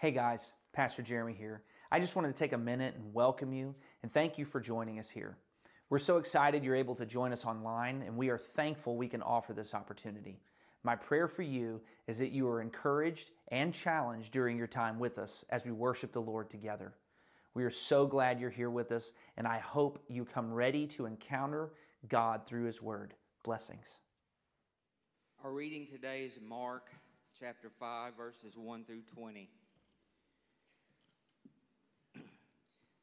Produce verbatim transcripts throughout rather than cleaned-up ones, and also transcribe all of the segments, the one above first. Hey guys, Pastor Jeremy here. I just wanted to take a minute and welcome you and thank you for joining us here. We're so excited you're able to join us online, and we are thankful we can offer this opportunity. My prayer for you is that you are encouraged and challenged during your time with us as we worship the Lord together. We are so glad you're here with us, and I hope you come ready to encounter God through His Word. Blessings. Our reading today is Mark chapter five, verses one through twenty.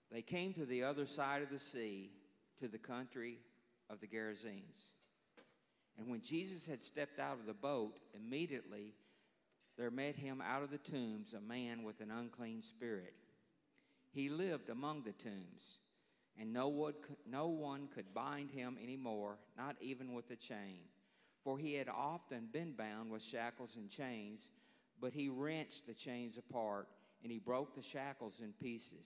They came to the other side of the sea, to the country of the Gerasenes. And when Jesus had stepped out of the boat, immediately there met him out of the tombs a man with an unclean spirit. He lived among the tombs, and no one could bind him anymore, not even with a chain. For he had often been bound with shackles and chains, but he wrenched the chains apart, and he broke the shackles in pieces.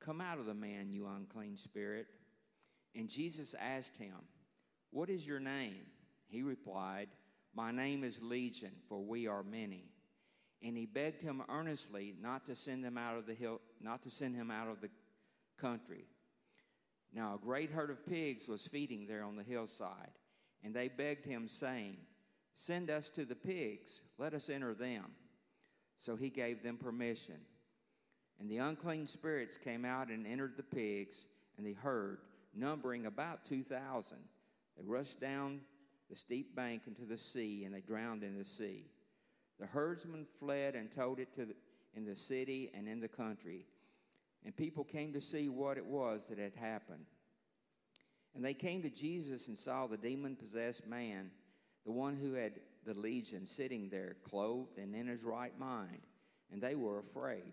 "Come out of the man, you unclean spirit." And Jesus asked him, "What is your name?" He replied, "My name is Legion, for we are many." And he begged him earnestly not to send them out of the hill, not to send him out of the country. Now a great herd of pigs was feeding there on the hillside, and they begged him, saying, "Send us to the pigs, let us enter them." So he gave them permission. And the unclean spirits came out and entered the pigs, and the herd, numbering about two thousand. They rushed down the steep bank into the sea, and they drowned in the sea. The herdsmen fled and told it to the, in the city and in the country, and people came to see what it was that had happened. And they came to Jesus and saw the demon-possessed man, the one who had the legion, sitting there, clothed and in his right mind, and they were afraid.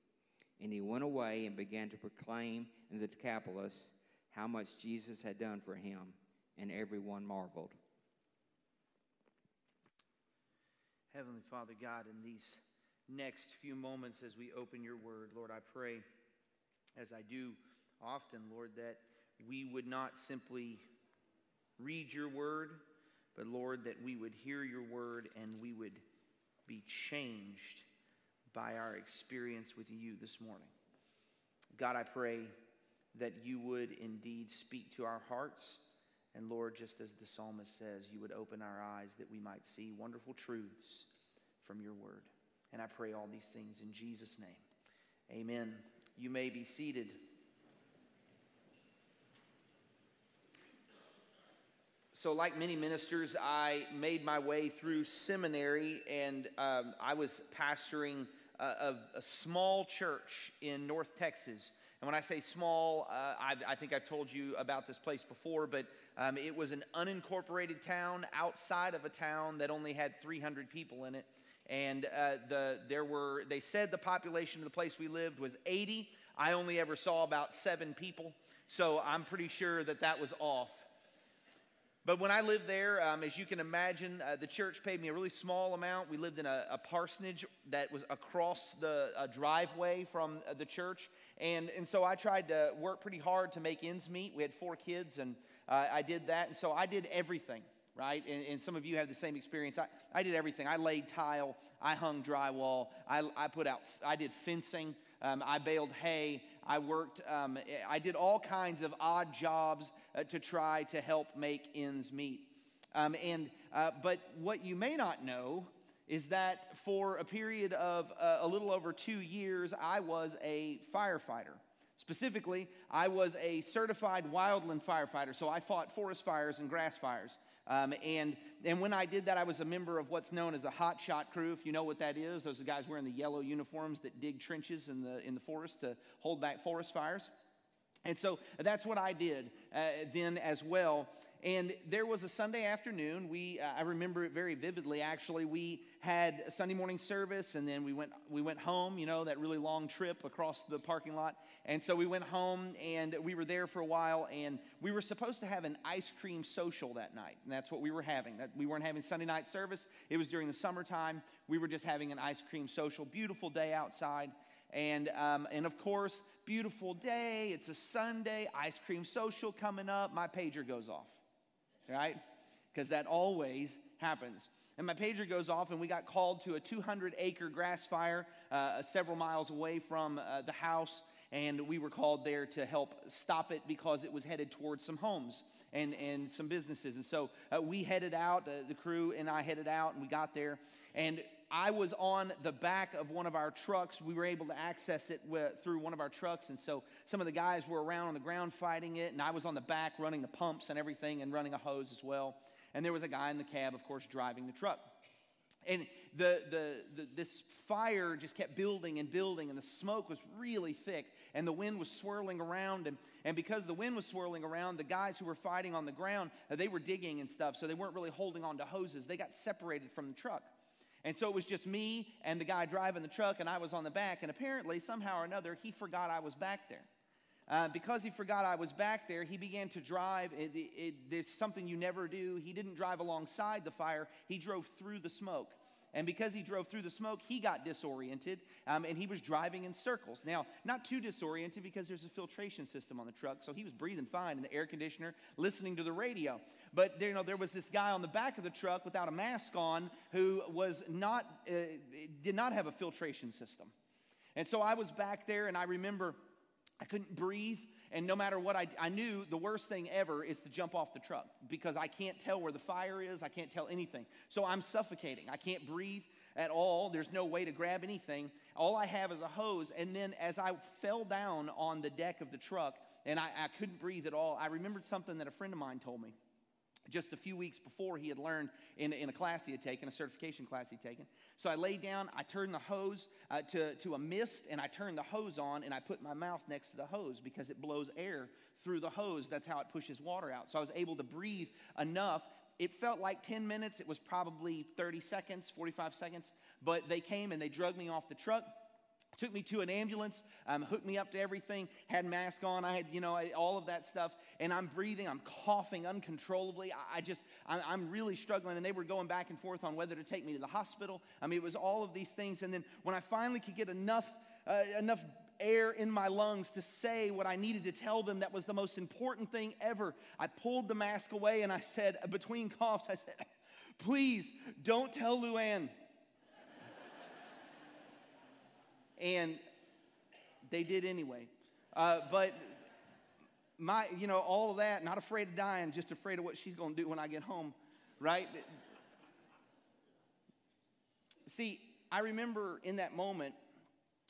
And he went away and began to proclaim in the Decapolis how much Jesus had done for him, and everyone marveled. Heavenly Father God, in these next few moments as we open your word, Lord, I pray, as I do often, Lord, that we would not simply read your word, but Lord, that we would hear your word and we would be changed by our experience with you this morning. God, I pray that you would indeed speak to our hearts. And Lord, just as the psalmist says, you would open our eyes that we might see wonderful truths from your word. And I pray all these things in Jesus' name. Amen. You may be seated. So like many ministers, I made my way through seminary, and um, I was pastoring a, a small church in North Texas. And when I say small, uh, I, I think I've told you about this place before, but um, it was an unincorporated town outside of a town that only had three hundred people in it. And uh, the there were they said the population of the place we lived was eighty. I only ever saw about seven people, so I'm pretty sure that that was off. But when I lived there, um, as you can imagine, uh, the church paid me a really small amount. We lived in a, a parsonage that was across the a driveway from the church. And, and so I tried to work pretty hard to make ends meet. We had four kids, and uh, I did that. And so I did everything, right? And, and some of you have the same experience. I, I did everything. I laid tile. I hung drywall. I, I put out, I did fencing. Um, I baled hay, I worked, um, I did all kinds of odd jobs uh, to try to help make ends meet. Um, and uh, but what you may not know is that for a period of uh, a little over two years, I was a firefighter. Specifically, I was a certified wildland firefighter, so I fought forest fires and grass fires. Um, and, and when I did that, I was a member of what's known as a hotshot crew, if you know what that is. Those are the guys wearing the yellow uniforms that dig trenches in the, in the forest to hold back forest fires. And so that's what I did uh, then as well. And there was a Sunday afternoon, we uh, I remember it very vividly, actually. We had a Sunday morning service, and then we went we went home, you know, that really long trip across the parking lot. And so we went home, and we were there for a while, and we were supposed to have an ice cream social that night, and that's what we were having. That we weren't having Sunday night service. It was during the summertime. We were just having an ice cream social. Beautiful day outside. And, um, and of course, beautiful day, it's a Sunday, ice cream social coming up, my pager goes off, right? Because that always happens. And my pager goes off, and we got called to a two hundred acre grass fire uh, several miles away from uh, the house, and we were called there to help stop it because it was headed towards some homes and, and some businesses. And so uh, we headed out, uh, the crew and I headed out, and we got there, and I was on the back of one of our trucks. We were able to access it through one of our trucks, and so some of the guys were around on the ground fighting it, and I was on the back running the pumps and everything and running a hose as well. And there was a guy in the cab, of course, driving the truck. And the, the, the this fire just kept building and building, and the smoke was really thick, and the wind was swirling around. And, and because the wind was swirling around, the guys who were fighting on the ground, they were digging and stuff, so they weren't really holding on to hoses. They got separated from the truck. And so it was just me and the guy driving the truck, and I was on the back. And apparently, somehow or another, he forgot I was back there. Uh, because he forgot I was back there, he began to drive. It, it, it, there's something you never do. He didn't drive alongside the fire. He drove through the smoke. And because he drove through the smoke, he got disoriented, um, and he was driving in circles. Now, not too disoriented because there's a filtration system on the truck, so he was breathing fine in the air conditioner, listening to the radio. But there, you know, there was this guy on the back of the truck without a mask on who was not, uh, did not have a filtration system. And so I was back there, and I remember I couldn't breathe. And no matter what, I, I knew the worst thing ever is to jump off the truck because I can't tell where the fire is. I can't tell anything. So I'm suffocating. I can't breathe at all. There's no way to grab anything. All I have is a hose. And then as I fell down on the deck of the truck and I, I couldn't breathe at all, I remembered something that a friend of mine told me just a few weeks before. He had learned in, in a class he had taken, a certification class he'd taken. So I laid down, I turned the hose uh, to, to a mist, and I turned the hose on, and I put my mouth next to the hose because it blows air through the hose. That's how it pushes water out. So I was able to breathe enough. It felt like ten minutes. It was probably thirty seconds, forty-five seconds. But they came, and they drug me off the truck. Took me to an ambulance, um, hooked me up to everything, had mask on, I had, you know, I, all of that stuff, and I'm breathing, I'm coughing uncontrollably, I, I just, I, I'm really struggling, and they were going back and forth on whether to take me to the hospital. I mean, it was all of these things, and then when I finally could get enough, uh, enough air in my lungs to say what I needed to tell them, that was the most important thing ever, I pulled the mask away, and I said, between coughs, I said, please, don't tell Luann. And they did anyway. Uh, but my, you know, all of that, not afraid of dying, just afraid of what she's going to do when I get home, right? See, I remember in that moment,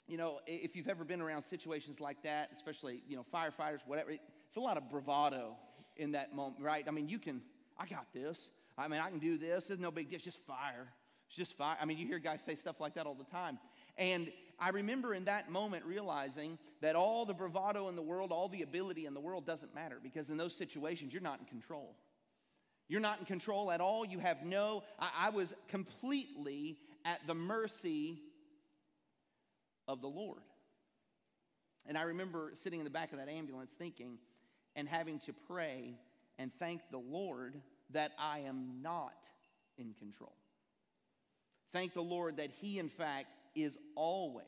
you know, if you've ever been around situations like that, especially, you know, firefighters, whatever, it's a lot of bravado in that moment, right? I mean, you can, I got this. I mean, I can do this. It's no big deal. It's just fire. It's just fire. I mean, you hear guys say stuff like that all the time. And I remember in that moment realizing that all the bravado in the world, all the ability in the world doesn't matter, because in those situations, you're not in control. You're not in control at all. You have no, I, I was completely at the mercy of the Lord. And I remember sitting in the back of that ambulance thinking and having to pray and thank the Lord that I am not in control. Thank the Lord that He, in fact, is always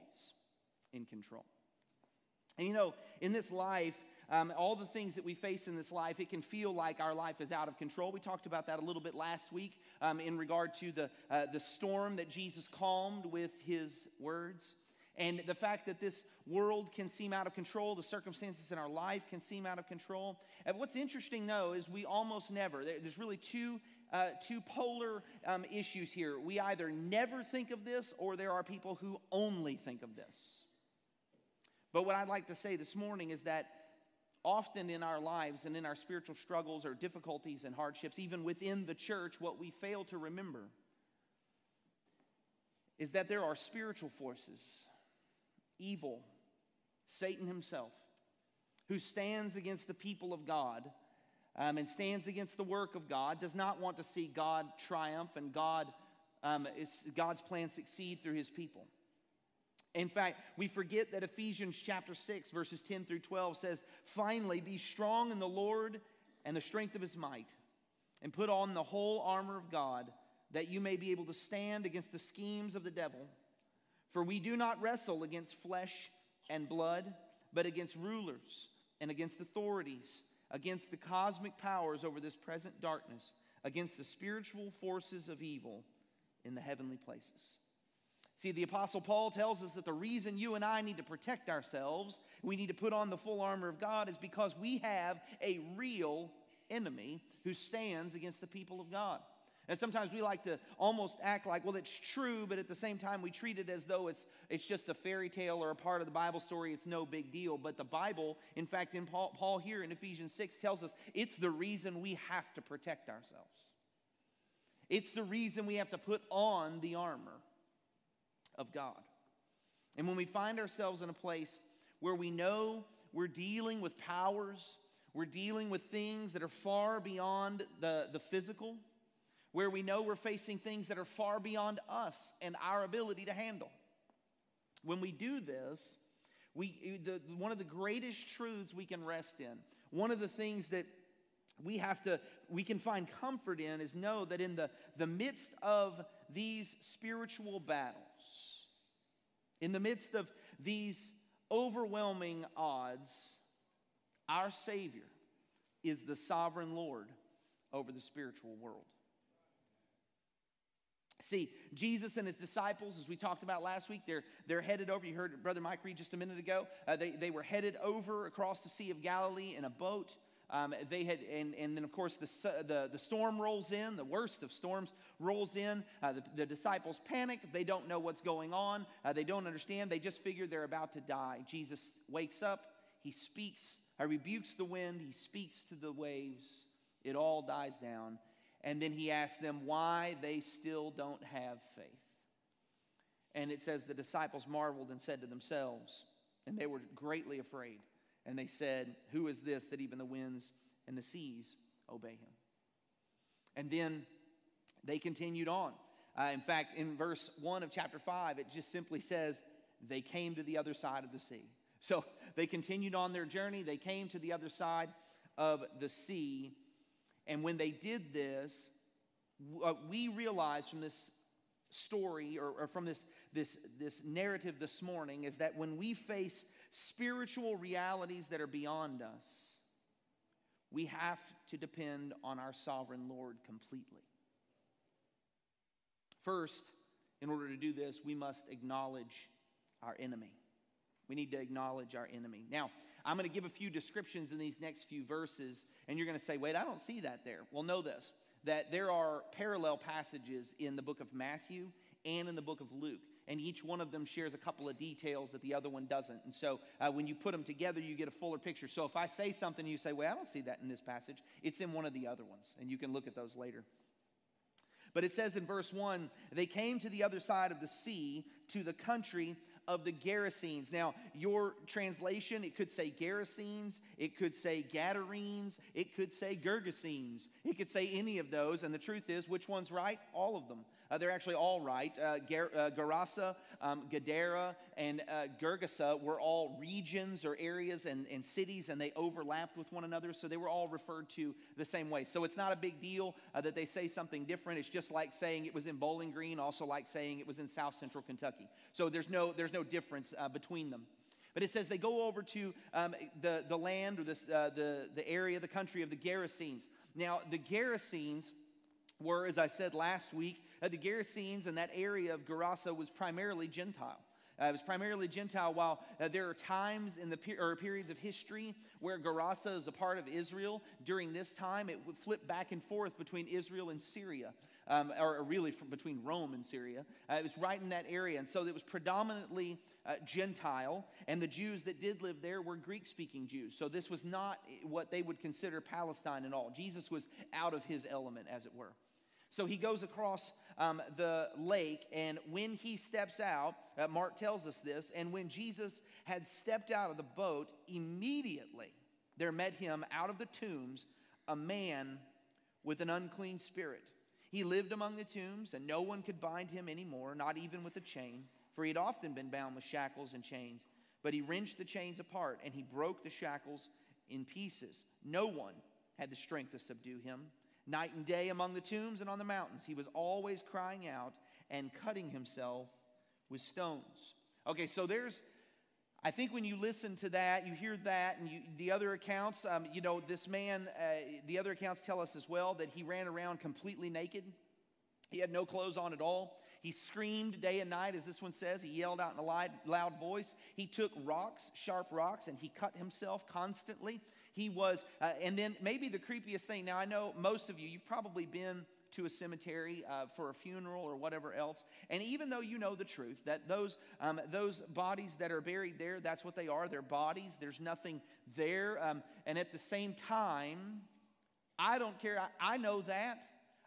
in control. And you know, in this life, um, all the things that we face in this life, it can feel like our life is out of control. We talked about that a little bit last week um, in regard to the, uh, the storm that Jesus calmed with His words. And the fact that this world can seem out of control, the circumstances in our life can seem out of control. And what's interesting, though, is we almost never, there, there's really two uh, two polar um, issues here. We either never think of this, or there are people who only think of this. But what I'd like to say this morning is that often in our lives and in our spiritual struggles or difficulties and hardships, even within the church, what we fail to remember is that there are spiritual forces, evil, Satan himself, who stands against the people of God um, and stands against the work of God, does not want to see God triumph and God, um, is, God's plan succeed through his people. In fact, we forget that Ephesians chapter six, verses ten through twelve says, "Finally, be strong in the Lord and the strength of his might, and put on the whole armor of God, that you may be able to stand against the schemes of the devil. For we do not wrestle against flesh and blood, but against rulers and against authorities, against the cosmic powers over this present darkness, against the spiritual forces of evil in the heavenly places." See, the Apostle Paul tells us that the reason you and I need to protect ourselves, we need to put on the full armor of God, is because we have a real enemy who stands against the people of God. And sometimes we like to almost act like, well, it's true, but at the same time we treat it as though it's it's just a fairy tale or a part of the Bible story. It's no big deal. But the Bible, in fact, in Paul, Paul here in Ephesians six tells us it's the reason we have to protect ourselves. It's the reason we have to put on the armor of God. And when we find ourselves in a place where we know we're dealing with powers, we're dealing with things that are far beyond the, the physical, where we know we're facing things that are far beyond us and our ability to handle. When we do this, we the, one of the greatest truths we can rest in, one of the things that we have to, we can find comfort in, is know that in the, the midst of these spiritual battles, in the midst of these overwhelming odds, our Savior is the sovereign Lord over the spiritual world. See, Jesus and his disciples, as we talked about last week, they're, they're headed over. You heard Brother Mike read just a minute ago. Uh, they, they were headed over across the Sea of Galilee in a boat. Um, they had, and, and then, of course, the, the, the storm rolls in. The worst of storms rolls in. Uh, the, the disciples panic. They don't know what's going on. Uh, they don't understand. They just figure they're about to die. Jesus wakes up. He speaks, or rebukes the wind. He speaks to the waves. It all dies down. And then he asks them why they still don't have faith. And it says the disciples marveled and said to themselves, and they were greatly afraid. And they said, "Who is this that even the winds and the seas obey him?" And then they continued on. Uh, in fact, in verse one of chapter five, it just simply says, they came to the other side of the sea. So they continued on their journey. They came to the other side of the sea. And when they did this, we realize from this story or, or from this, this, this narrative this morning is that when we face spiritual realities that are beyond us, we have to depend on our sovereign Lord completely. First, in order to do this, we must acknowledge our enemy. We need to acknowledge our enemy. Now, I'm going to give a few descriptions in these next few verses, and you're going to say, wait, I don't see that there. Well, know this, that there are parallel passages in the book of Matthew and in the book of Luke, and each one of them shares a couple of details that the other one doesn't. And so uh, when you put them together, you get a fuller picture. So if I say something and you say, well, I don't see that in this passage, it's in one of the other ones, and you can look at those later. But it says in verse one, they came to the other side of the sea, to the country of the Gerasenes. Now, your translation, it could say Gerasenes, it could say Gadarenes, it could say Gergesenes, it could say any of those, and the truth is, which one's right? All of them. Uh, they're actually all right. Uh, Ger- uh, Gerasa, um, Gadara, and uh, Gergesa were all regions or areas and, and cities, and they overlapped with one another, so they were all referred to the same way. So it's not a big deal uh, that they say something different. It's just like saying it was in Bowling Green, also like saying it was in South Central Kentucky. So there's no there's no difference uh, between them. But it says they go over to um, the, the land or this, uh, the, the area, the country of the Gerasenes. Now, the Gerasenes were, as I said last week, uh, the Gerasenes in that area of Gerasa was primarily Gentile. Uh, it was primarily Gentile, while uh, there are times in the per- or periods of history where Gerasa is a part of Israel. During this time, it would flip back and forth between Israel and Syria, um, or, or really from between Rome and Syria. Uh, it was right in that area, and so it was predominantly uh, Gentile, and the Jews that did live there were Greek-speaking Jews, so this was not what they would consider Palestine at all. Jesus was out of his element, as it were. So he goes across um, the lake, and when he steps out, uh, Mark tells us this, and when Jesus had stepped out of the boat, immediately there met him out of the tombs a man with an unclean spirit. He lived among the tombs, and no one could bind him anymore, not even with a chain, for he had often been bound with shackles and chains. But he wrenched the chains apart, and he broke the shackles in pieces. No one had the strength to subdue him. Night and day among the tombs and on the mountains, he was always crying out and cutting himself with stones. Okay, so there's, I think when you listen to that, you hear that, and you, the other accounts, um, you know, this man, uh, the other accounts tell us as well that he ran around completely naked. He had no clothes on at all. He screamed day and night, as this one says. He yelled out in a loud, loud voice. He took rocks, sharp rocks, and he cut himself constantly. He was, uh, and then maybe the creepiest thing, now I know most of you, you've probably been to a cemetery uh, for a funeral or whatever else, and even though you know the truth, that those um, those bodies that are buried there, that's what they are, they're bodies, there's nothing there, um, and at the same time, I don't care, I, I know that.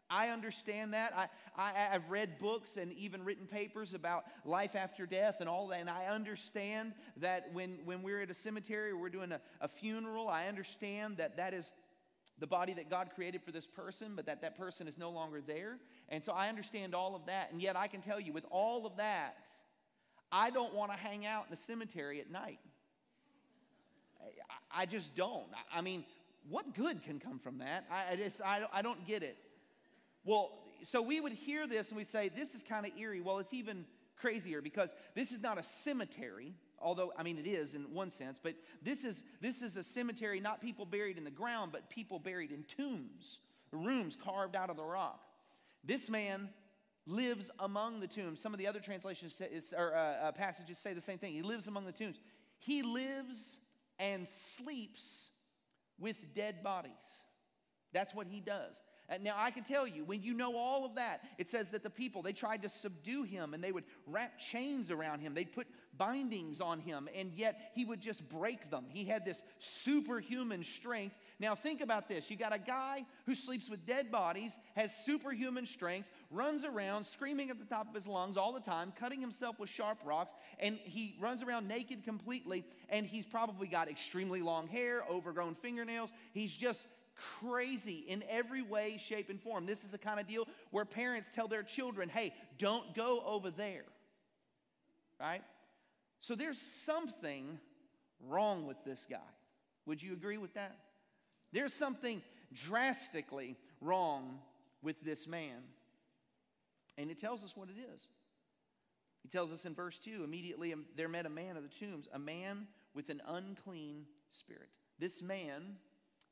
I understand that. I, I, I've read books and even written papers about life after death and all that, and I understand that when, when we're at a cemetery or we're doing a, a funeral, I understand that that is the body that God created for this person, but that that person is no longer there, and so I understand all of that, and yet I can tell you, with all of that, I don't want to hang out in a cemetery at night. I, I just don't. I, I mean, what good can come from that? I, I just, I, I don't get it. Well, so we would hear this and we'd say, this is kind of eerie. Well, it's even crazier because this is not a cemetery, although, I mean, it is in one sense, but this is this is a cemetery, not people buried in the ground, but people buried in tombs, rooms carved out of the rock. This man lives among the tombs. Some of the other translations or uh, passages say the same thing. He lives among the tombs. He lives and sleeps with dead bodies. That's what he does. And now, I can tell you, when you know all of that, it says that the people, they tried to subdue him, and they would wrap chains around him. They'd put bindings on him, and yet he would just break them. He had this superhuman strength. Now, think about this. You got a guy who sleeps with dead bodies, has superhuman strength, runs around screaming at the top of his lungs all the time, cutting himself with sharp rocks, and he runs around naked completely, and he's probably got extremely long hair, overgrown fingernails. He's just crazy in every way, shape, and form. This is the kind of deal where parents tell their children, hey, don't go over there, right? So there's something wrong with this guy. Would you agree with that? There's something drastically wrong with this man. And it tells us what it is. He tells us in verse two, immediately there met a man of the tombs, a man with an unclean spirit. This man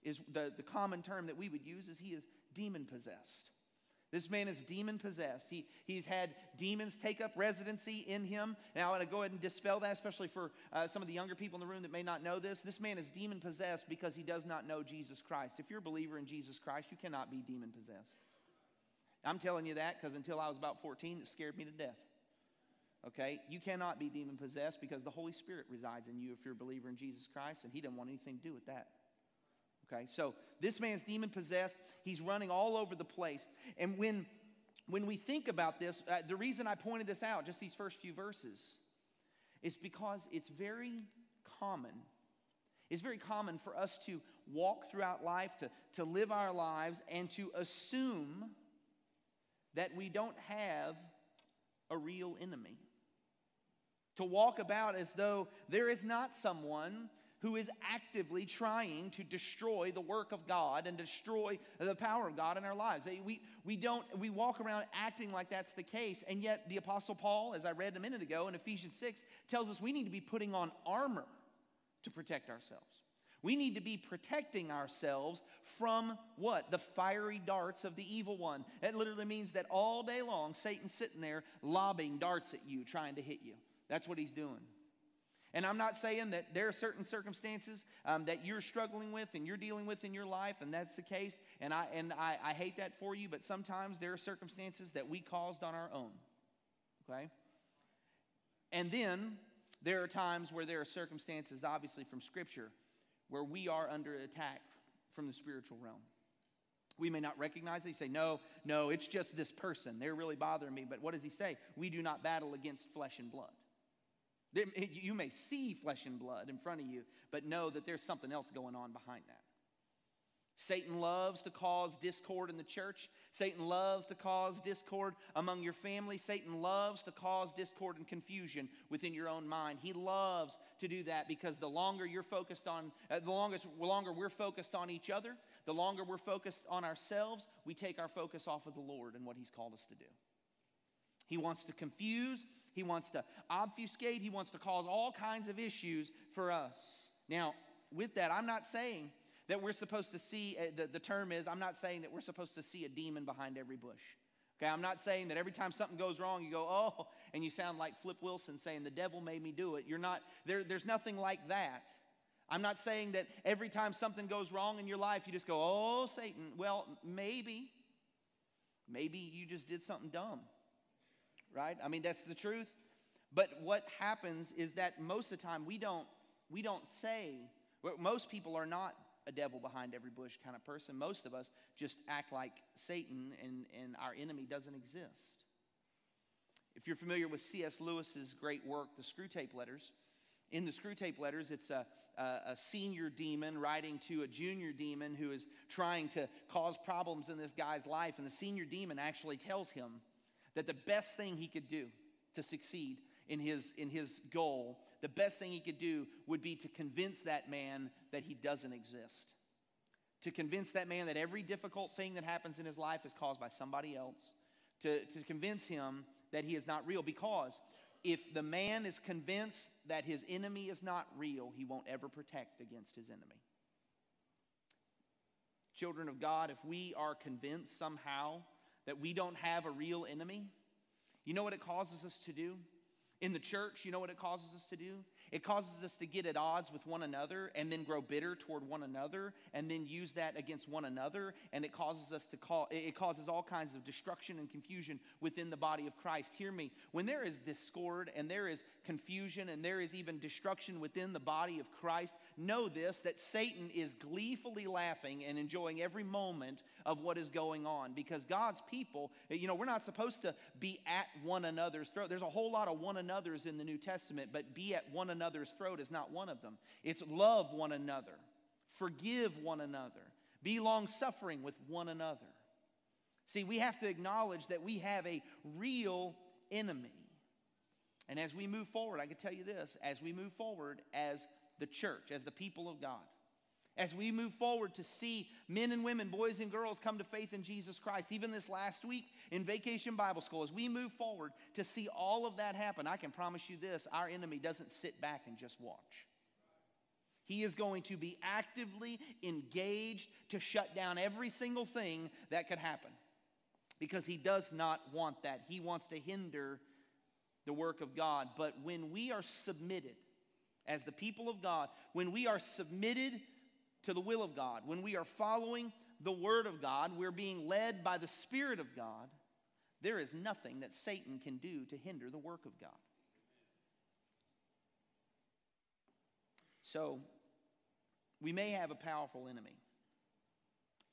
is the, the common term that we would use is he is demon-possessed. This man is demon-possessed. He, he's had demons take up residency in him. Now, I want to go ahead and dispel that, especially for uh, some of the younger people in the room that may not know this. This man is demon-possessed because he does not know Jesus Christ. If you're a believer in Jesus Christ, you cannot be demon-possessed. I'm telling you that because until I was about fourteen, it scared me to death. Okay? You cannot be demon-possessed because the Holy Spirit resides in you if you're a believer in Jesus Christ, and he doesn't want anything to do with that. Okay, so this man's demon-possessed. He's running all over the place. And when, when we think about this, uh, the reason I pointed this out, just these first few verses, is because it's very common. It's very common for us to walk throughout life, to, to live our lives, and to assume that we don't have a real enemy. To walk about as though there is not someone who is actively trying to destroy the work of God and destroy the power of God in our lives. We, we, don't, we walk around acting like that's the case, and yet the Apostle Paul, as I read a minute ago in Ephesians six, tells us we need to be putting on armor to protect ourselves. We need to be protecting ourselves from what? The fiery darts of the evil one. That literally means that all day long, Satan's sitting there lobbing darts at you, trying to hit you. That's what he's doing. And I'm not saying that there are certain circumstances um, that you're struggling with and you're dealing with in your life, and that's the case. And I and I, I hate that for you, but sometimes there are circumstances that we caused on our own. Okay? And then there are times where there are circumstances, obviously from Scripture, where we are under attack from the spiritual realm. We may not recognize it. You say, no, no, it's just this person. They're really bothering me. But what does he say? We do not battle against flesh and blood. You may see flesh and blood in front of you, but know that there's something else going on behind that. Satan loves to cause discord in the church. Satan loves to cause discord among your family. Satan loves to cause discord and confusion within your own mind. He loves to do that because the longer you're focused on, uh, the longest, longer we're focused on each other, the longer we're focused on ourselves, we take our focus off of the Lord and what he's called us to do. He wants to confuse. He wants to obfuscate. He wants to cause all kinds of issues for us. Now, with that, I'm not saying that we're supposed to see, uh, the, the term is, I'm not saying that we're supposed to see a demon behind every bush. Okay, I'm not saying that every time something goes wrong, you go, oh, and you sound like Flip Wilson saying, the devil made me do it. You're not, there, there's nothing like that. I'm not saying that every time something goes wrong in your life, you just go, oh, Satan. Well, maybe, maybe you just did something dumb. Right? I mean, that's the truth. But what happens is that most of the time we don't, we don't say, well, most people are not a devil behind every bush kind of person. Most of us just act like Satan and, and our enemy doesn't exist. If you're familiar with C S. Lewis's great work, The Screwtape Letters, in The Screwtape Letters, it's a, a, a senior demon writing to a junior demon who is trying to cause problems in this guy's life. And the senior demon actually tells him that the best thing he could do to succeed in his, in his goal, the best thing he could do would be to convince that man that he doesn't exist. To convince that man that every difficult thing that happens in his life is caused by somebody else. To, to convince him that he is not real. Because if the man is convinced that his enemy is not real, he won't ever protect against his enemy. Children of God, if we are convinced somehow that we don't have a real enemy, you know what it causes us to do? In the church, you know what it causes us to do? It causes us to get at odds with one another and then grow bitter toward one another and then use that against one another, and it causes us to call, it causes all kinds of destruction and confusion within the body of Christ. Hear me. When there is discord and there is confusion and there is even destruction within the body of Christ, know this, that Satan is gleefully laughing and enjoying every moment of what is going on, because God's people, you know, we're not supposed to be at one another's throat. There's a whole lot of one another others in the New Testament, but be at one another's throat is not one of them. It's love one another, forgive one another, be long-suffering with one another. See, we have to acknowledge that we have a real enemy. And as we move forward, I can tell you this, as we move forward as the church, as the people of God, as we move forward to see men and women, boys and girls come to faith in Jesus Christ, even this last week in Vacation Bible School, as we move forward to see all of that happen, I can promise you this, our enemy doesn't sit back and just watch. He is going to be actively engaged to shut down every single thing that could happen, because he does not want that. He wants to hinder the work of God. But when we are submitted as the people of God, when we are submitted to the will of God, when we are following the Word of God, we're being led by the Spirit of God, there is nothing that Satan can do to hinder the work of God. So, we may have a powerful enemy,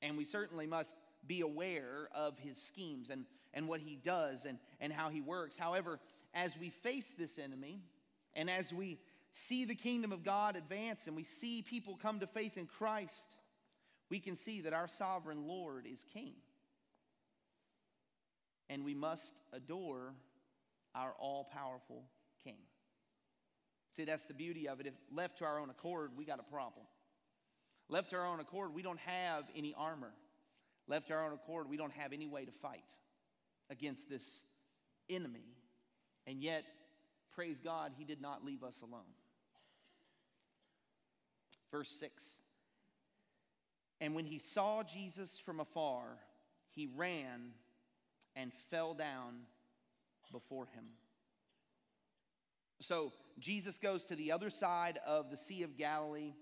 and we certainly must be aware of his schemes and, and what he does and, and how he works. However, as we face this enemy, and as we see the kingdom of God advance and we see people come to faith in Christ, we can see that our sovereign Lord is King. And we must adore our all-powerful King. See, that's the beauty of it. If left to our own accord, we got a problem. Left to our own accord, we don't have any armor. Left to our own accord, we don't have any way to fight against this enemy. And yet, praise God, he did not leave us alone. Verse six, and when he saw Jesus from afar, he ran and fell down before him. So Jesus goes to the other side of the Sea of Galilee,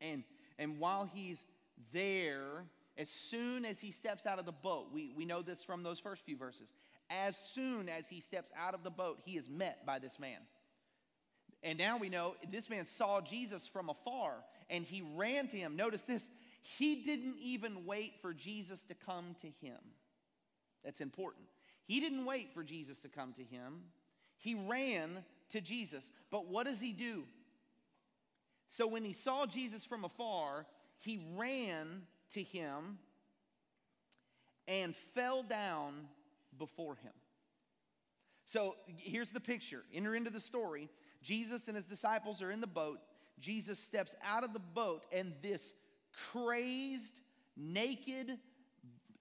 and and while he's there, as soon as he steps out of the boat, we, we know this from those first few verses, as soon as he steps out of the boat, he is met by this man. And now we know this man saw Jesus from afar, and he ran to him. Notice this, he didn't even wait for Jesus to come to him. That's important. He didn't wait for Jesus to come to him. He ran to Jesus. But what does he do? So when he saw Jesus from afar, he ran to him and fell down before him. So here's the picture. Enter into the story. Jesus and his disciples are in the boat. Jesus steps out of the boat, and this crazed, naked,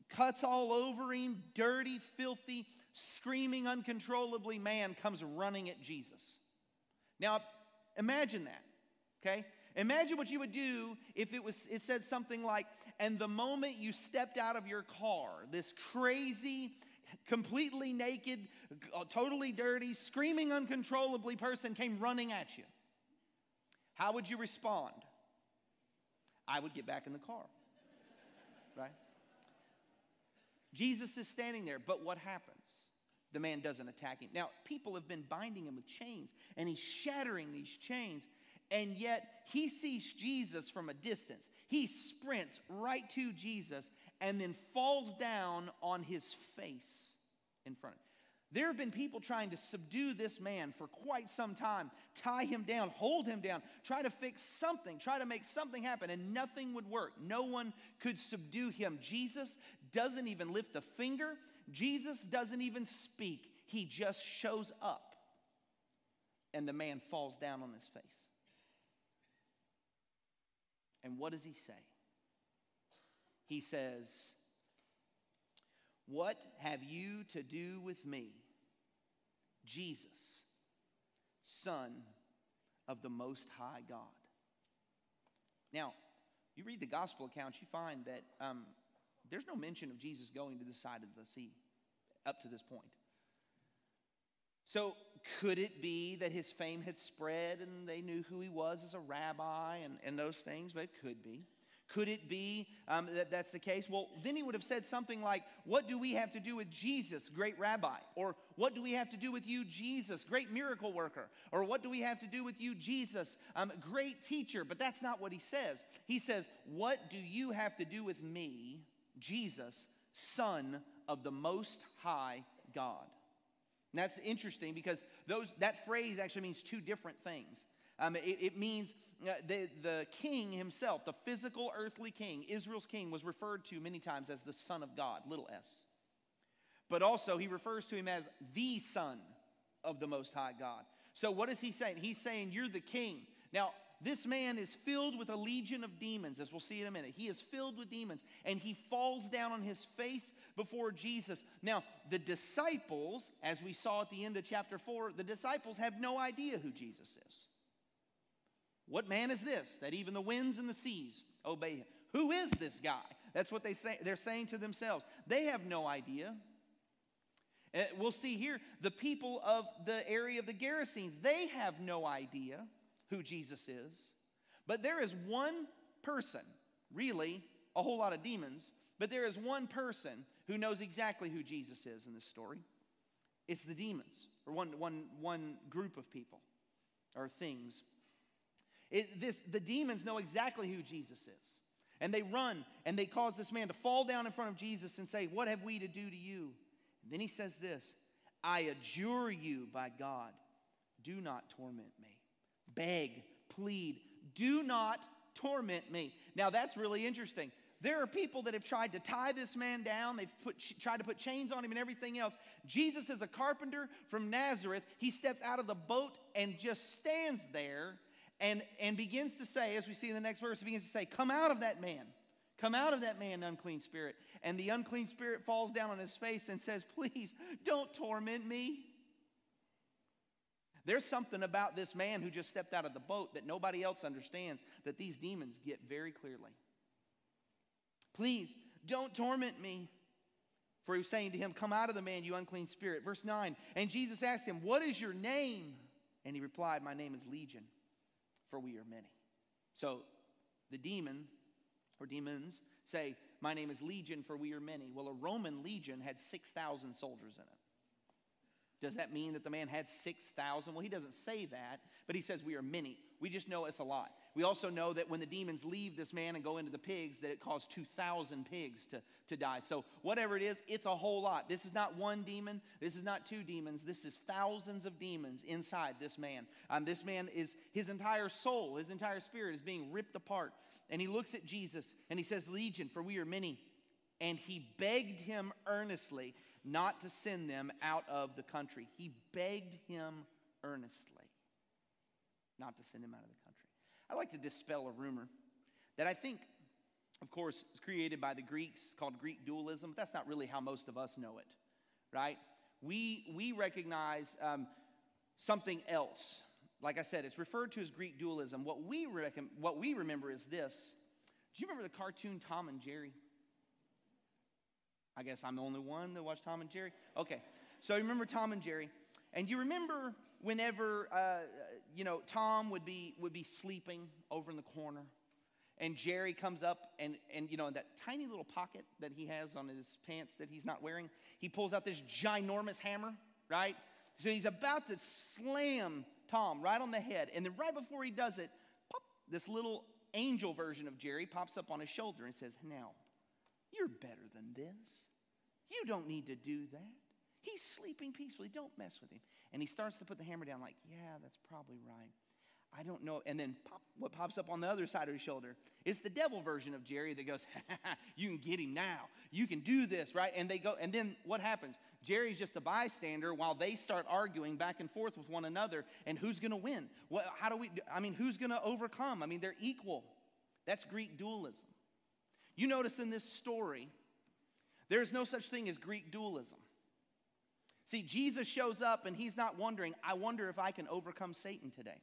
cuts all over him, dirty, filthy, screaming uncontrollably man comes running at Jesus. Now, imagine that, okay? Imagine what you would do if it was. It said something like, and the moment you stepped out of your car, this crazy, completely naked, totally dirty, screaming uncontrollably person came running at you. How would you respond? I would get back in the car, right? Jesus is standing there, but what happens? The man doesn't attack him. Now, people have been binding him with chains, and he's shattering these chains, and yet he sees Jesus from a distance. He sprints right to Jesus and then falls down on his face in front of him. There have been people trying to subdue this man for quite some time, tie him down, hold him down, try to fix something, try to make something happen, and nothing would work. No one could subdue him. Jesus doesn't even lift a finger. Jesus doesn't even speak. He just shows up, and the man falls down on his face. And what does he say? He says, "What have you to do with me, Jesus, Son of the Most High God?" Now, you read the gospel accounts, you find that um, there's no mention of Jesus going to the side of the sea up to this point. So could it be that his fame had spread and they knew who he was as a rabbi and, and those things? But it could be. Could it be um, that that's the case? Well, then he would have said something like, "What do we have to do with Jesus, great rabbi?" Or, "What do we have to do with you, Jesus, great miracle worker?" Or, "What do we have to do with you, Jesus, um, great teacher?" But that's not what he says. He says, "What do you have to do with me, Jesus, Son of the Most High God?" And that's interesting because those that phrase actually means two different things. Um, it, it means uh, the, the king himself, the physical earthly king, Israel's king, was referred to many times as the Son of God, little s. But also he refers to him as the Son of the Most High God. So what is he saying? He's saying, "You're the king." Now, this man is filled with a legion of demons, as we'll see in a minute. He is filled with demons, and he falls down on his face before Jesus. Now, the disciples, as we saw at the end of chapter four, the disciples have no idea who Jesus is. What man is this that even the winds and the seas obey him? Who is this guy? That's what they say, they're saying to themselves. They have no idea. And we'll see here the people of the area of the Gerasenes, they have no idea who Jesus is. But there is one person, really a whole lot of demons, but there is one person who knows exactly who Jesus is in this story. It's the demons, or one, one, one group of people or things. It, this, the demons know exactly who Jesus is. And they run and they cause this man to fall down in front of Jesus and say, "What have we to do to you?" And then he says this, "I adjure you by God, do not torment me." Beg, plead, do not torment me. Now that's really interesting. There are people that have tried to tie this man down. They've put, tried to put chains on him and everything else. Jesus is a carpenter from Nazareth. He steps out of the boat and just stands there. And, and begins to say, as we see in the next verse, he begins to say, "Come out of that man. Come out of that man, unclean spirit." And the unclean spirit falls down on his face and says, "Please, don't torment me." There's something about this man who just stepped out of the boat that nobody else understands that these demons get very clearly. "Please, don't torment me." For he was saying to him, "Come out of the man, you unclean spirit." Verse nine, and Jesus asked him, "What is your name?" And he replied, my name is Legion, for we are many. So the demon or demons say, my name is Legion, for we are many. Well, a Roman legion had six thousand soldiers in it. Does that mean that the man had six thousand? Well, he doesn't say that, but he says we are many. We just know it's a lot. We also know that when the demons leave this man and go into the pigs, that it caused two thousand pigs to, to die. So whatever it is, it's a whole lot. This is not one demon. This is not two demons. This is thousands of demons inside this man. Um, this man is, his entire soul, his entire spirit is being ripped apart. And he looks at Jesus and he says, Legion, for we are many. And he begged him earnestly not to send them out of the country. He begged him earnestly not to send him out of the country. I like to dispel a rumor that I think, of course, is created by the Greeks. It's called Greek dualism. But that's not really how most of us know it, right? We, we recognize um, something else. Like I said, it's referred to as Greek dualism. What we, rec- what we remember is this. Do you remember the cartoon Tom and Jerry? I guess I'm the only one that watched Tom and Jerry. Okay, so you remember Tom and Jerry. And you remember whenever, uh, you know, Tom would be would be sleeping over in the corner, and Jerry comes up and, and you know, in that tiny little pocket that he has on his pants that he's not wearing, he pulls out this ginormous hammer, right? So he's about to slam Tom right on the head, and then right before he does it, pop, this little angel version of Jerry pops up on his shoulder and says, now, you're better than this. You don't need to do that. He's sleeping peacefully. Don't mess with him. And he starts to put the hammer down like, yeah, that's probably right. I don't know. And then pop, what pops up on the other side of his shoulder is the devil version of Jerry that goes, ha, ha, ha, you can get him now. You can do this, right? And they go. And then what happens? Jerry's just a bystander while they start arguing back and forth with one another. And who's going to win? What, how do we? Do, I mean, who's going to overcome? I mean, they're equal. That's Greek dualism. You notice in this story, there is no such thing as Greek dualism. See, Jesus shows up and he's not wondering, I wonder if I can overcome Satan today.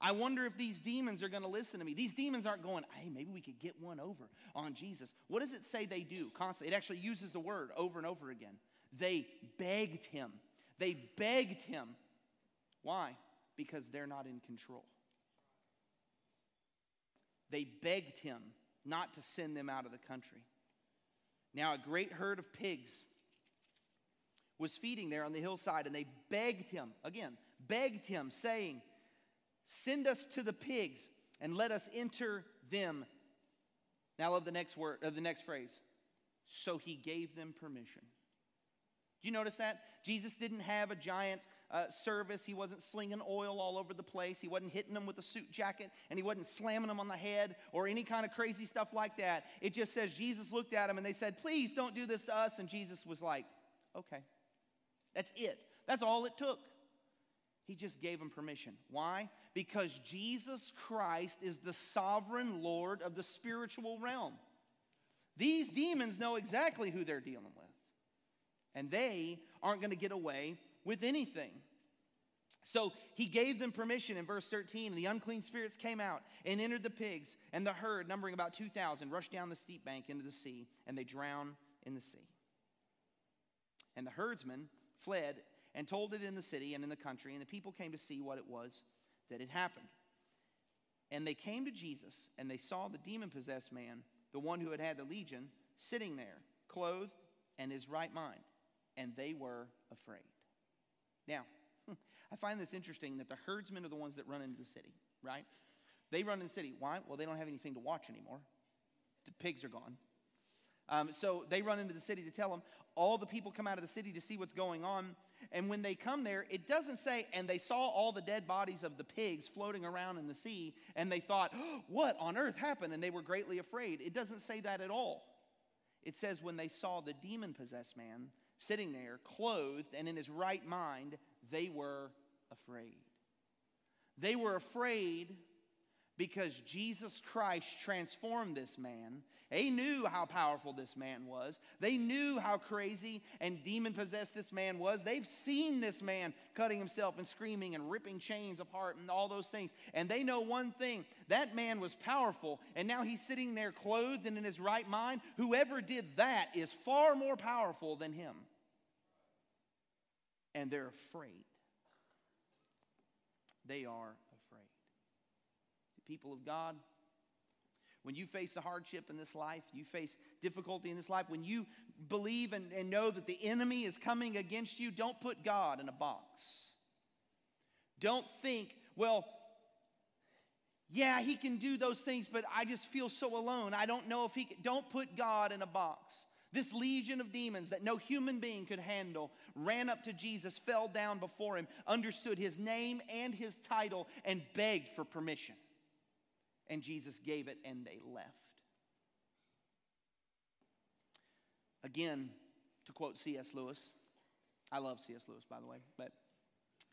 I wonder if these demons are going to listen to me. These demons aren't going, hey, maybe we could get one over on Jesus. What does it say they do constantly? It actually uses the word over and over again. They begged him. They begged him. Why? Because they're not in control. They begged him not to send them out of the country. Now a great herd of pigs was feeding there on the hillside, and they begged him, again, begged him, saying, send us to the pigs and let us enter them. Now I love the next word, uh, the next phrase. So he gave them permission. Do you notice that? Jesus didn't have a giant uh, service. He wasn't slinging oil all over the place. He wasn't hitting them with a suit jacket, and he wasn't slamming them on the head or any kind of crazy stuff like that. It just says Jesus looked at them, and they said, please don't do this to us. And Jesus was like, okay. That's it. That's all it took. He just gave them permission. Why? Because Jesus Christ is the sovereign Lord of the spiritual realm. These demons know exactly who they're dealing with. And they aren't going to get away with anything. So he gave them permission in verse thirteen. And the unclean spirits came out and entered the pigs. And the herd, numbering about two thousand, rushed down the steep bank into the sea. And they drowned in the sea. And the herdsmen fled and told it in the city and in the country, and the people came to see what it was that had happened. And they came to Jesus, and they saw the demon-possessed man, the one who had had the legion, sitting there, clothed and in his right mind, and they were afraid. Now, I find this interesting that the herdsmen are the ones that run into the city, right? They run in the city. Why? Well, they don't have anything to watch anymore. The pigs are gone. Um, so they run into the city to tell them. All the people come out of the city to see what's going on. And when they come there, it doesn't say, and they saw all the dead bodies of the pigs floating around in the sea, and they thought, oh, what on earth happened? And they were greatly afraid. It doesn't say that at all. It says when they saw the demon-possessed man sitting there, clothed and in his right mind, they were afraid. They were afraid because Jesus Christ transformed this man. They knew how powerful this man was. They knew how crazy and demon-possessed this man was. They've seen this man cutting himself and screaming and ripping chains apart and all those things. And they know one thing. That man was powerful, and now he's sitting there clothed and in his right mind. Whoever did that is far more powerful than him. And they're afraid. they are afraid. The people of God, when you face a hardship in this life, you face difficulty in this life, when you believe and, and know that the enemy is coming against you, don't put God in a box. Don't think, well, yeah, he can do those things, but I just feel so alone. I don't know if he can. Don't put God in a box. This legion of demons that no human being could handle ran up to Jesus, fell down before him, understood his name and his title, and begged for permission. And Jesus gave it, and they left. Again, to quote C S. Lewis, I love C S. Lewis, by the way, but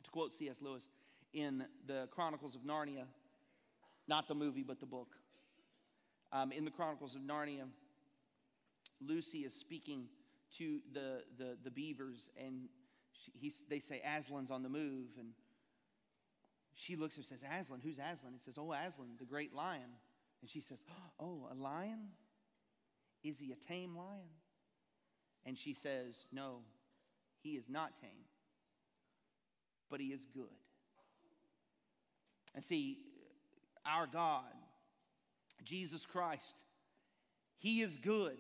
to quote C S. Lewis in the Chronicles of Narnia, not the movie, but the book, um, in the Chronicles of Narnia, Lucy is speaking to the, the, the beavers, and she, he, they say, Aslan's on the move. And she looks and says, Aslan, who's Aslan? He says, oh, Aslan, the great lion. And she says, oh, a lion? Is he a tame lion? And she says, no, he is not tame, but he is good. And see, our God, Jesus Christ, he is good.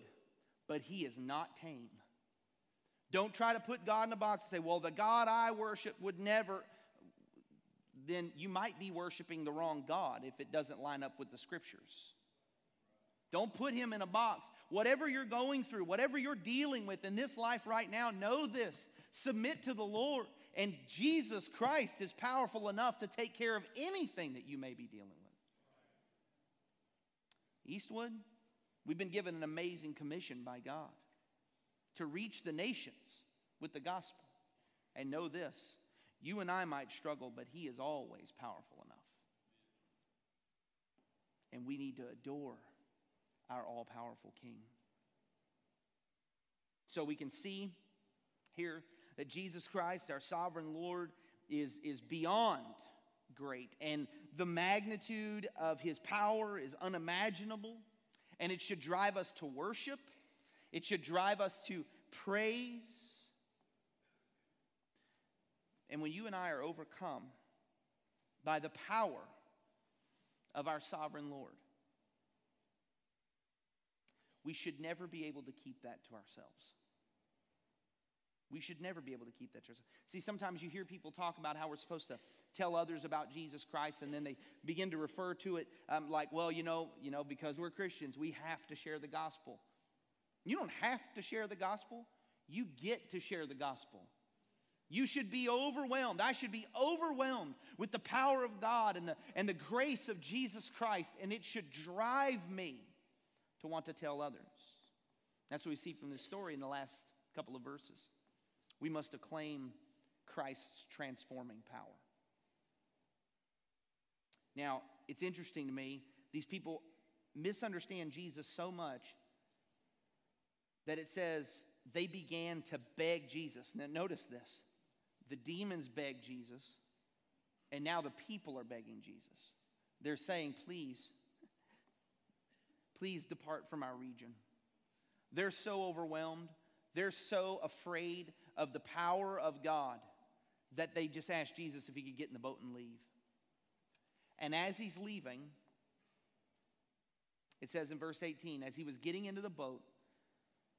But he is not tame. Don't try to put God in a box and say, well, the God I worship would never. Then you might be worshiping the wrong God if it doesn't line up with the scriptures. Don't put him in a box. Whatever you're going through, whatever you're dealing with in this life right now, know this. Submit to the Lord, and Jesus Christ is powerful enough to take care of anything that you may be dealing with. Eastwood? We've been given an amazing commission by God to reach the nations with the gospel. And know this, you and I might struggle, but he is always powerful enough. And we need to adore our all-powerful King. So we can see here that Jesus Christ, our sovereign Lord, is, is beyond great. And the magnitude of his power is unimaginable. And it should drive us to worship. It should drive us to praise. And when you and I are overcome by the power of our sovereign Lord, we should never be able to keep that to ourselves. We should never be able to keep that to ourselves. See, sometimes you hear people talk about how we're supposed to tell others about Jesus Christ, and then they begin to refer to it um, like, well, you know, you know, because we're Christians, we have to share the gospel. You don't have to share the gospel. You get to share the gospel. You should be overwhelmed. I should be overwhelmed with the power of God and the, and the grace of Jesus Christ, and it should drive me to want to tell others. That's what we see from this story in the last couple of verses. We must acclaim Christ's transforming power. Now, it's interesting to me, these people misunderstand Jesus so much that it says they began to beg Jesus. Now, notice this. The demons begged Jesus, and now the people are begging Jesus. They're saying, please, please depart from our region. They're so overwhelmed. They're so afraid of the power of God that they just asked Jesus if he could get in the boat and leave. And as he's leaving, it says in verse eighteen, as he was getting into the boat,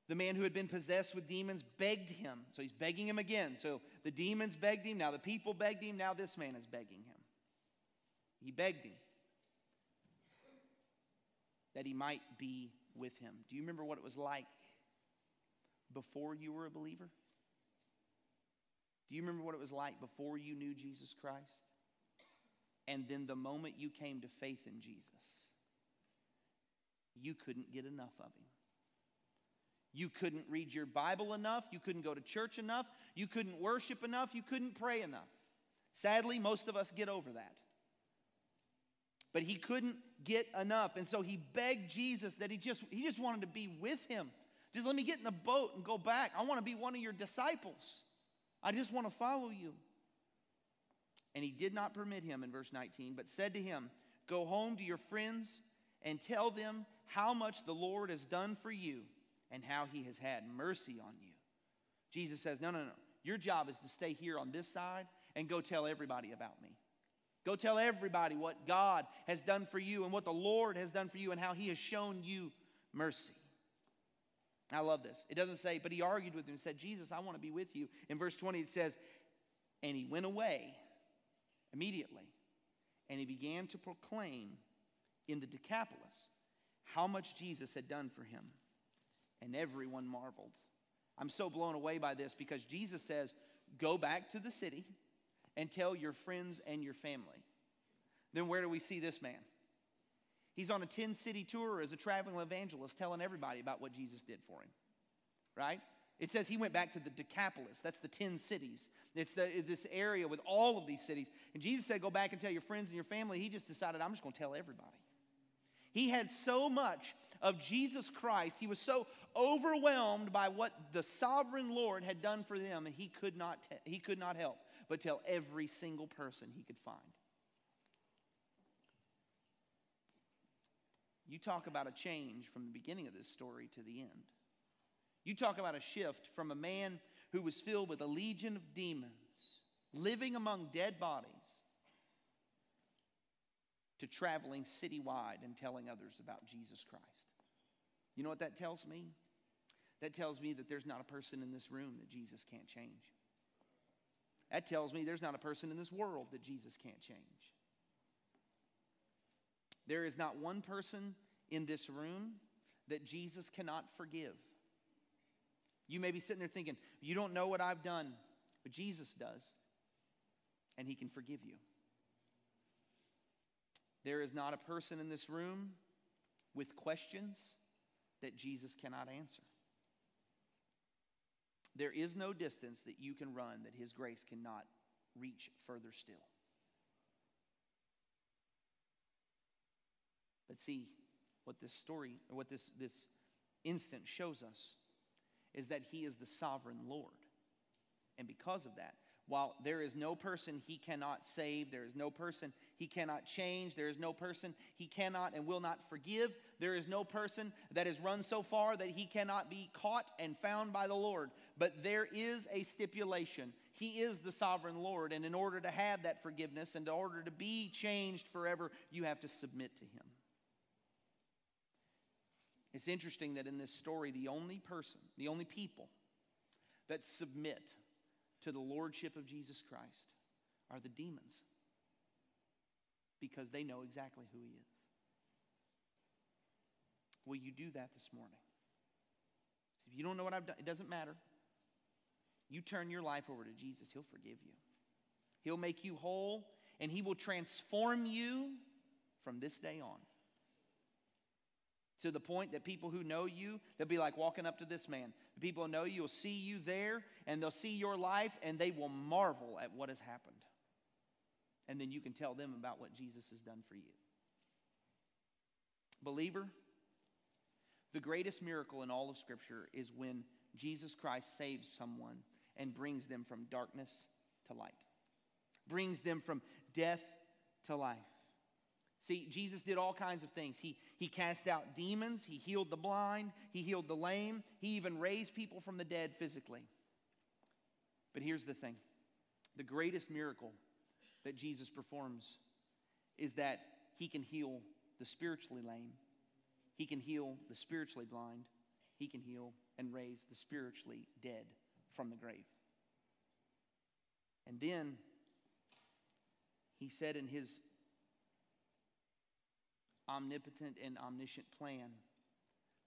the man who had been possessed with demons begged him. So he's begging him again. So the demons begged him. Now the people begged him. Now this man is begging him. He begged him that he might be with him. Do you remember what it was like before you were a believer? Do you remember what it was like before you knew Jesus Christ? And then the moment you came to faith in Jesus, you couldn't get enough of him. You couldn't read your Bible enough. You couldn't go to church enough. You couldn't worship enough. You couldn't pray enough. Sadly, most of us get over that. But he couldn't get enough. And so he begged Jesus that he just, he just wanted to be with him. Just let me get in the boat and go back. I want to be one of your disciples. I just want to follow you. And he did not permit him, in verse nineteen, but said to him, go home to your friends and tell them how much the Lord has done for you and how he has had mercy on you. Jesus says, no, no, no. Your job is to stay here on this side and go tell everybody about me. Go tell everybody what God has done for you and what the Lord has done for you and how he has shown you mercy. I love this. It doesn't say, but he argued with him and said, Jesus, I want to be with you. In verse twenty it says, and he went away immediately, and he began to proclaim in the Decapolis how much Jesus had done for him. And everyone marveled. I'm so blown away by this because Jesus says, go back to the city and tell your friends and your family. Then where do we see this man? He's on a ten-city tour as a traveling evangelist telling everybody about what Jesus did for him, right? It says he went back to the Decapolis. That's the ten cities. It's the, this area with all of these cities. And Jesus said, go back and tell your friends and your family. He just decided, I'm just going to tell everybody. He had so much of Jesus Christ. He was so overwhelmed by what the sovereign Lord had done for them, and he could not, he could not help but tell every single person he could find. You talk about a change from the beginning of this story to the end. You talk about a shift from a man who was filled with a legion of demons, living among dead bodies, to traveling citywide and telling others about Jesus Christ. You know what that tells me? That tells me that there's not a person in this room that Jesus can't change. That tells me there's not a person in this world that Jesus can't change. There is not one person in this room that Jesus cannot forgive. You may be sitting there thinking, you don't know what I've done, but Jesus does, and he can forgive you. There is not a person in this room with questions that Jesus cannot answer. There is no distance that you can run that his grace cannot reach further still. But see, what this story, or what this, this instant shows us is that he is the sovereign Lord. And because of that, while there is no person he cannot save, there is no person he cannot change, there is no person he cannot and will not forgive, there is no person that has run so far that he cannot be caught and found by the Lord. But there is a stipulation. He is the sovereign Lord, and in order to have that forgiveness and in order to be changed forever, you have to submit to him. It's interesting that in this story, the only person, the only people that submit to the lordship of Jesus Christ are the demons, because they know exactly who he is. Will you do that this morning? If you don't know what I've done, it doesn't matter. You turn your life over to Jesus, he'll forgive you. He'll make you whole, and he will transform you from this day on, to the point that people who know you, they'll be like walking up to this man. The people who know you will see you there, and they'll see your life, and they will marvel at what has happened. And then you can tell them about what Jesus has done for you. Believer, the greatest miracle in all of Scripture is when Jesus Christ saves someone and brings them from darkness to light, brings them from death to life. See, Jesus did all kinds of things. He, he cast out demons. He healed the blind. He healed the lame. He even raised people from the dead physically. But here's the thing. The greatest miracle that Jesus performs is that he can heal the spiritually lame. He can heal the spiritually blind. He can heal and raise the spiritually dead from the grave. And then he said in his omnipotent and omniscient plan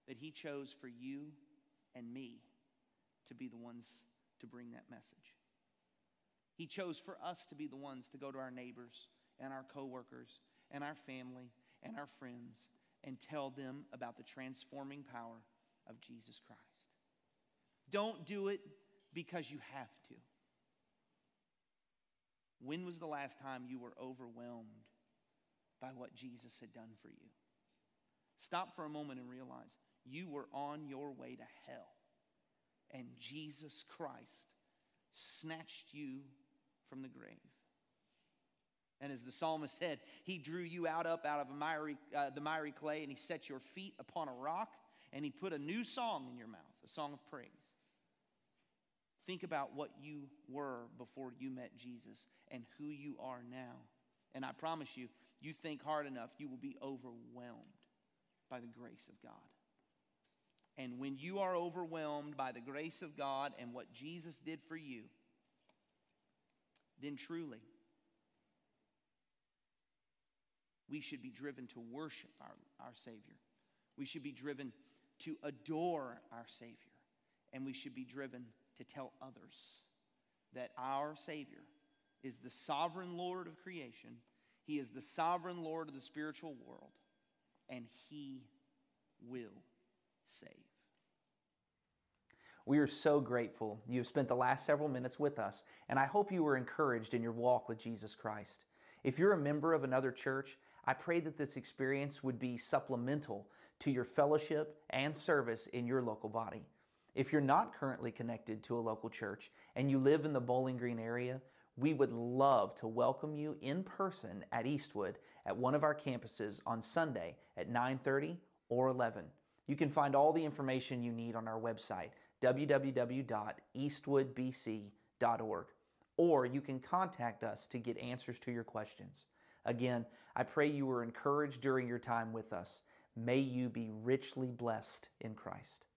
that he chose for you and me to be the ones to bring that message. He chose for us to be the ones to go to our neighbors and our coworkers and our family and our friends and tell them about the transforming power of Jesus Christ. Don't do it because you have to. When was the last time you were overwhelmed by what Jesus had done for you? Stop for a moment and realize you were on your way to hell, and Jesus Christ snatched you from the grave. And as the psalmist said, he drew you out up out of a miry, uh, the miry clay, and he set your feet upon a rock, and he put a new song in your mouth, a song of praise. Think about what you were before you met Jesus and who you are now, And I promise you, you think hard enough, you will be overwhelmed by the grace of God. And when you are overwhelmed by the grace of God and what Jesus did for you, then truly, we should be driven to worship our, our Savior. We should be driven to adore our Savior. And we should be driven to tell others that our Savior is the sovereign Lord of creation. He is the sovereign Lord of the spiritual world. And He will save. We are so grateful you have spent the last several minutes with us, and I hope you were encouraged in your walk with Jesus Christ. If you're a member of another church, I pray that this experience would be supplemental to your fellowship and service in your local body. If you're not currently connected to a local church and you live in the Bowling Green area, we would love to welcome you in person at Eastwood at one of our campuses on Sunday at nine thirty or eleven. You can find all the information you need on our website, w w w dot eastwood b c dot org, or you can contact us to get answers to your questions. Again, I pray you were encouraged during your time with us. May you be richly blessed in Christ.